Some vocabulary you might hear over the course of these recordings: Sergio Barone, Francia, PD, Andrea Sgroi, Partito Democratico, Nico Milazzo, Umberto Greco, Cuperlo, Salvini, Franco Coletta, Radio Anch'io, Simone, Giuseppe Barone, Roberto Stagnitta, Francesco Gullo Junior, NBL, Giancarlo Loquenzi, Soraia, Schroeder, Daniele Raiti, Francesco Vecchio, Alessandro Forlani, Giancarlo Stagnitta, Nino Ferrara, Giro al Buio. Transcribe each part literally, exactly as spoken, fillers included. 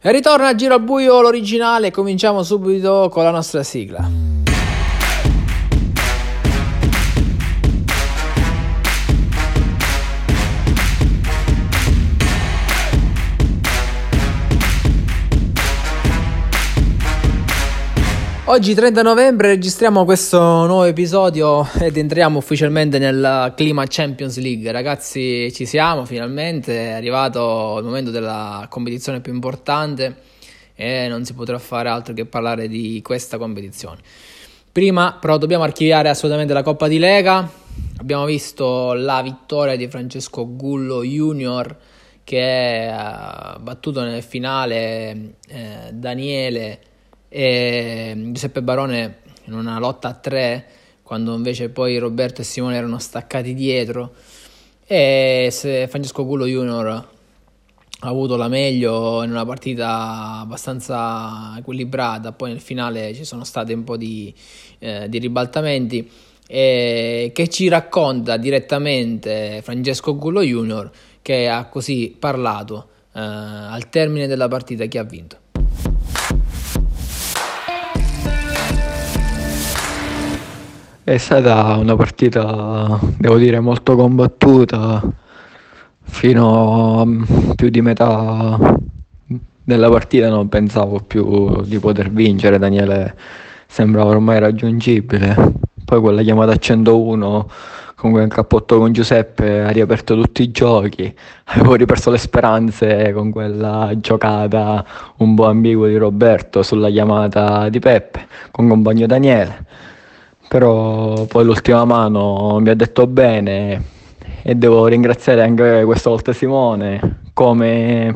E ritorna a Giro al Buio l'originale, cominciamo subito con la nostra sigla. Oggi trenta novembre registriamo questo nuovo episodio ed entriamo ufficialmente nel clima Champions League. Ragazzi, ci siamo finalmente, è arrivato il momento della competizione più importante e non si potrà fare altro che parlare di questa competizione. Prima però dobbiamo archiviare assolutamente la Coppa di Lega. Abbiamo visto la vittoria di Francesco Gullo Junior che ha battuto nel finale eh, Daniele e Giuseppe Barone in una lotta a tre, quando invece poi Roberto e Simone erano staccati dietro, e se Francesco Gullo Junior ha avuto la meglio in una partita abbastanza equilibrata. Poi nel finale ci sono state un po' di, eh, di ribaltamenti, e che ci racconta direttamente Francesco Gullo Junior, che ha così parlato eh, al termine della partita: chi ha vinto? È stata una partita, devo dire, molto combattuta fino a più di metà della partita. Non pensavo più di poter vincere, Daniele sembrava ormai raggiungibile. Poi quella chiamata a centouno, comunque un cappotto con Giuseppe, ha riaperto tutti i giochi. Avevo riperso le speranze con quella giocata un po' ambigua di Roberto sulla chiamata di Peppe con compagno Daniele. Però poi l'ultima mano mi ha detto bene, e devo ringraziare anche questa volta Simone. Come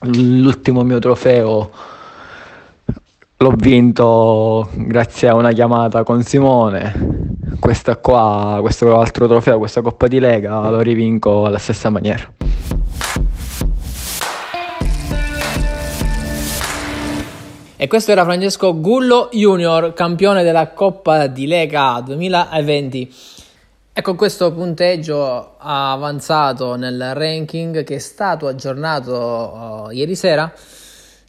l'ultimo mio trofeo l'ho vinto grazie a una chiamata con Simone, questa qua, questo altro trofeo, questa Coppa di Lega lo rivinco alla stessa maniera. E questo era Francesco Gullo Junior, campione della Coppa di Lega duemilaventi. E con questo punteggio ha avanzato nel ranking, che è stato aggiornato uh, ieri sera.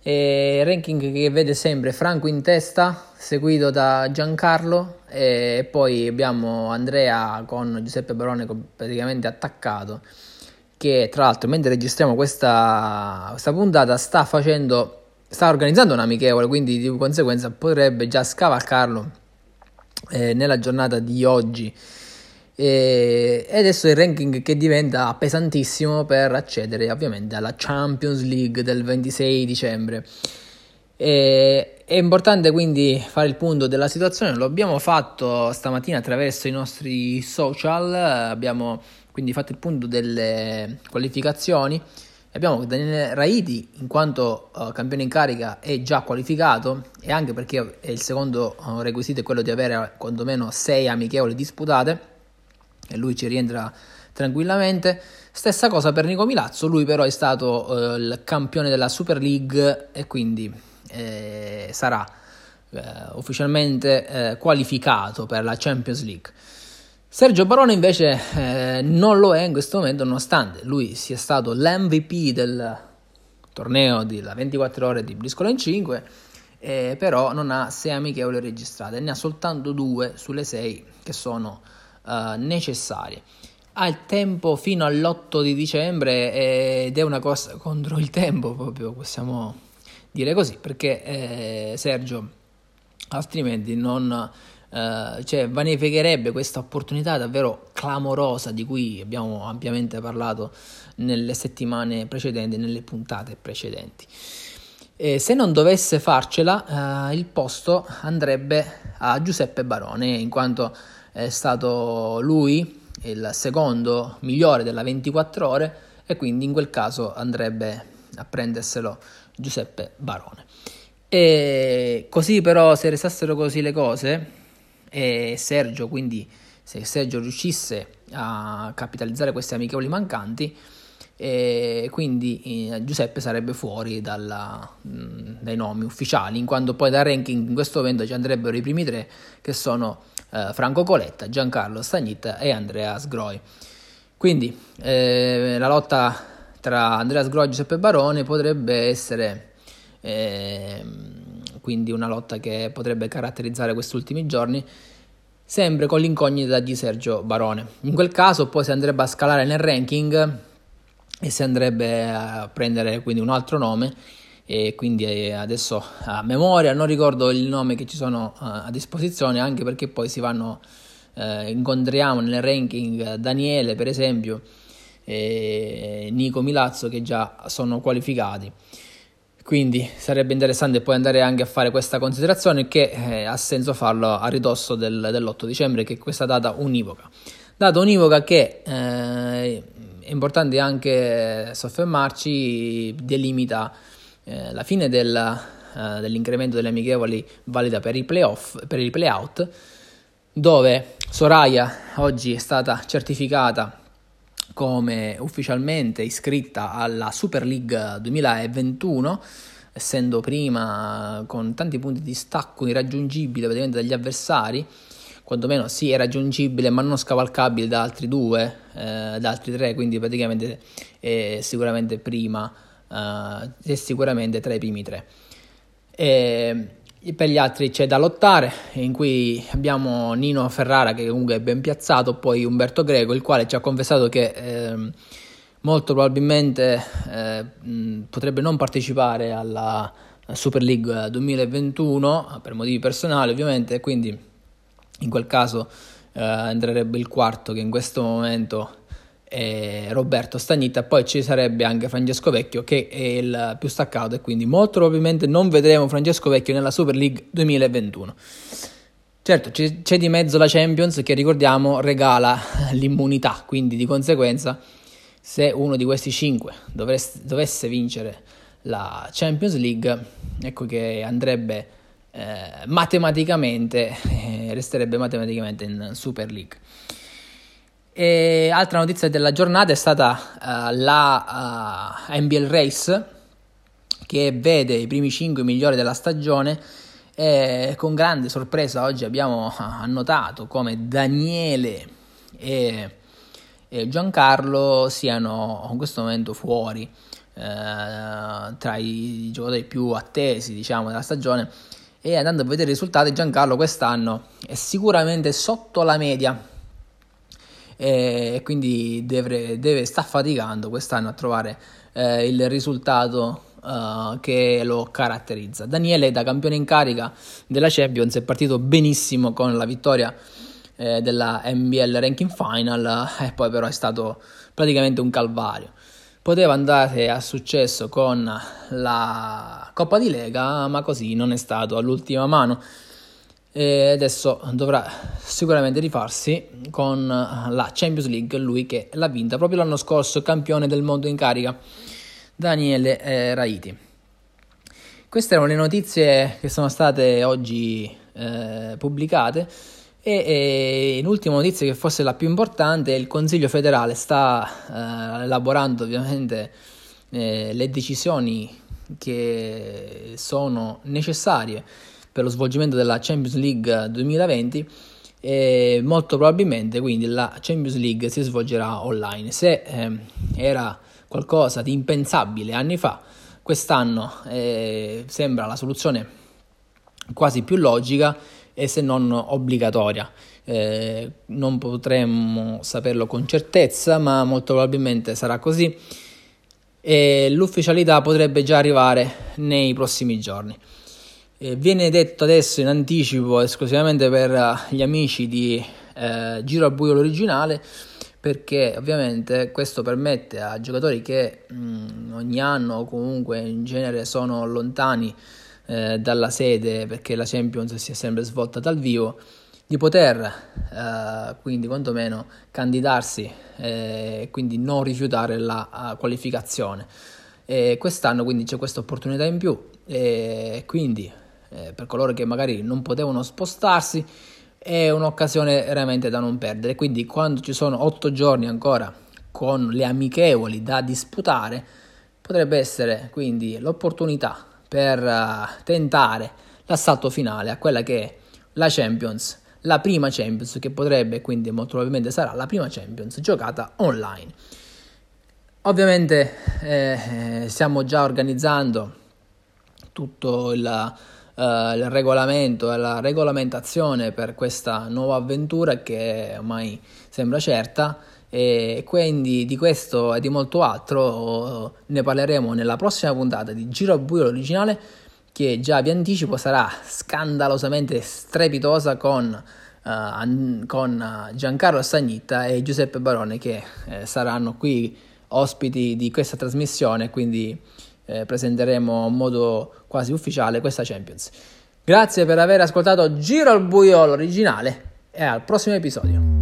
E ranking che vede sempre Franco in testa, seguito da Giancarlo, e poi abbiamo Andrea con Giuseppe Barone praticamente attaccato, che tra l'altro, mentre registriamo questa, questa puntata, sta facendo... sta organizzando un amichevole, quindi di conseguenza potrebbe già scavalcarlo eh, nella giornata di oggi. E adesso il ranking che diventa pesantissimo per accedere ovviamente alla Champions League del ventisei dicembre. E è importante quindi fare il punto della situazione. Lo abbiamo fatto stamattina attraverso i nostri social, abbiamo quindi fatto il punto delle qualificazioni. Abbiamo Daniele Raiti, in quanto uh, campione in carica, è già qualificato, e anche perché il secondo uh, requisito è quello di avere quantomeno sei amichevoli disputate, e lui ci rientra tranquillamente. Stessa cosa per Nico Milazzo, lui però è stato uh, il campione della Super League e quindi eh, sarà eh, ufficialmente eh, qualificato per la Champions League. Sergio Barone invece eh, non lo è in questo momento, nonostante lui sia stato l'emme vu pi del torneo della ventiquattro ore di briscola in cinque, eh, però non ha sei amichevoli registrate, ne ha soltanto due sulle sei che sono eh, necessarie. Ha il tempo fino all'otto di dicembre ed è una cosa contro il tempo, proprio possiamo dire così, perché eh, Sergio altrimenti non... Uh, cioè vanificherebbe questa opportunità davvero clamorosa di cui abbiamo ampiamente parlato nelle settimane precedenti, nelle puntate precedenti. E se non dovesse farcela, uh, il posto andrebbe a Giuseppe Barone, in quanto è stato lui il secondo migliore della ventiquattro ore, e quindi in quel caso andrebbe a prenderselo Giuseppe Barone. E così però, se restassero così le cose, e Sergio, quindi se Sergio riuscisse a capitalizzare questi amichevoli mancanti, eh, quindi eh, Giuseppe sarebbe fuori dalla, mh, dai nomi ufficiali, in quanto poi dal ranking in questo momento ci andrebbero i primi tre, che sono eh, Franco Coletta, Giancarlo Stagnitta e Andrea Sgroi. Quindi eh, la lotta tra Andrea Sgroi e Giuseppe Barone potrebbe essere eh, quindi una lotta che potrebbe caratterizzare questi ultimi giorni, sempre con l'incognita di Sergio Barone. In quel caso poi si andrebbe a scalare nel ranking e si andrebbe a prendere quindi un altro nome, e quindi adesso a memoria non ricordo il nome che ci sono a disposizione, anche perché poi si vanno eh, incontriamo nel ranking Daniele per esempio e Nico Milazzo, che già sono qualificati. Quindi sarebbe interessante poi andare anche a fare questa considerazione, che eh, ha senso farlo a ridosso del, dell'otto dicembre, che è questa data univoca. Data univoca che eh, è importante anche soffermarci, delimita eh, la fine del, eh, dell'incremento delle amichevoli valida per i playoff, per i playout, dove Soraia oggi è stata certificata come ufficialmente iscritta alla Super League duemilaventuno, essendo prima con tanti punti di stacco irraggiungibile praticamente dagli avversari, quantomeno sì è raggiungibile ma non scavalcabile da altri due, eh, da altri tre, quindi praticamente è sicuramente prima, eh, è sicuramente tra i primi tre. E per gli altri c'è da lottare, in cui abbiamo Nino Ferrara che comunque è ben piazzato, poi Umberto Greco, il quale ci ha confessato che eh, molto probabilmente eh, potrebbe non partecipare alla Super League duemilaventuno per motivi personali ovviamente, quindi in quel caso eh, entrerebbe il quarto, che in questo momento è Roberto Stagnitta. Poi ci sarebbe anche Francesco Vecchio, che è il più staccato, e quindi molto probabilmente non vedremo Francesco Vecchio nella Super League duemilaventuno. Certo, c'è, c'è di mezzo la Champions, che ricordiamo regala l'immunità, quindi di conseguenza se uno di questi cinque dovreste, dovesse vincere la Champions League, ecco che andrebbe eh, matematicamente eh, resterebbe matematicamente in Super League. E altra notizia della giornata è stata uh, la uh, N B L Race, che vede i primi cinque migliori della stagione, e con grande sorpresa oggi abbiamo annotato come Daniele e, e Giancarlo siano in questo momento fuori uh, tra i giocatori più attesi diciamo della stagione, e andando a vedere i risultati Giancarlo quest'anno è sicuramente sotto la media e quindi deve, deve, sta faticando quest'anno a trovare eh, il risultato uh, che lo caratterizza. Daniele, da campione in carica della Champions, è partito benissimo con la vittoria eh, della N B L Ranking Final, e poi però è stato praticamente un calvario. Poteva andare a successo con la Coppa di Lega, ma così non è stato, all'ultima mano. E adesso dovrà sicuramente rifarsi con la Champions League, lui che l'ha vinta proprio l'anno scorso, campione del mondo in carica Daniele eh, Raiti. Queste erano le notizie che sono state oggi eh, pubblicate, e, e l'ultima notizia, che forse la più importante, è il Consiglio federale sta eh, elaborando ovviamente eh, le decisioni che sono necessarie per lo svolgimento della Champions League duemilaventi, e molto probabilmente quindi la Champions League si svolgerà online. Se eh, era qualcosa di impensabile anni fa, quest'anno eh, sembra la soluzione quasi più logica e se non obbligatoria. Eh, non potremmo saperlo con certezza, ma molto probabilmente sarà così, e l'ufficialità potrebbe già arrivare nei prossimi giorni. Eh, viene detto adesso in anticipo esclusivamente per uh, gli amici di eh, Giro al Buio l'originale, perché ovviamente questo permette a giocatori che mh, ogni anno o comunque in genere sono lontani eh, dalla sede, perché la Champions si è sempre svolta dal vivo, di poter eh, quindi quantomeno candidarsi e eh, quindi non rifiutare la uh, qualificazione. E quest'anno quindi c'è questa opportunità in più, e quindi Eh, per coloro che magari non potevano spostarsi è un'occasione veramente da non perdere. Quindi quando ci sono otto giorni ancora con le amichevoli da disputare, potrebbe essere quindi l'opportunità per uh, tentare l'assalto finale a quella che è la Champions, la prima Champions che potrebbe, quindi molto probabilmente sarà la prima Champions giocata online. Ovviamente eh, stiamo già organizzando tutto il, uh, il regolamento e la regolamentazione per questa nuova avventura che ormai sembra certa, e quindi di questo e di molto altro ne parleremo nella prossima puntata di Giro al Buio originale, che già vi anticipo sarà scandalosamente strepitosa con Uh, con Giancarlo Stagnitta e Giuseppe Barone, che eh, saranno qui ospiti di questa trasmissione, quindi eh, presenteremo in modo quasi ufficiale questa Champions. Grazie per aver ascoltato Giro al Buio l'originale e al prossimo episodio.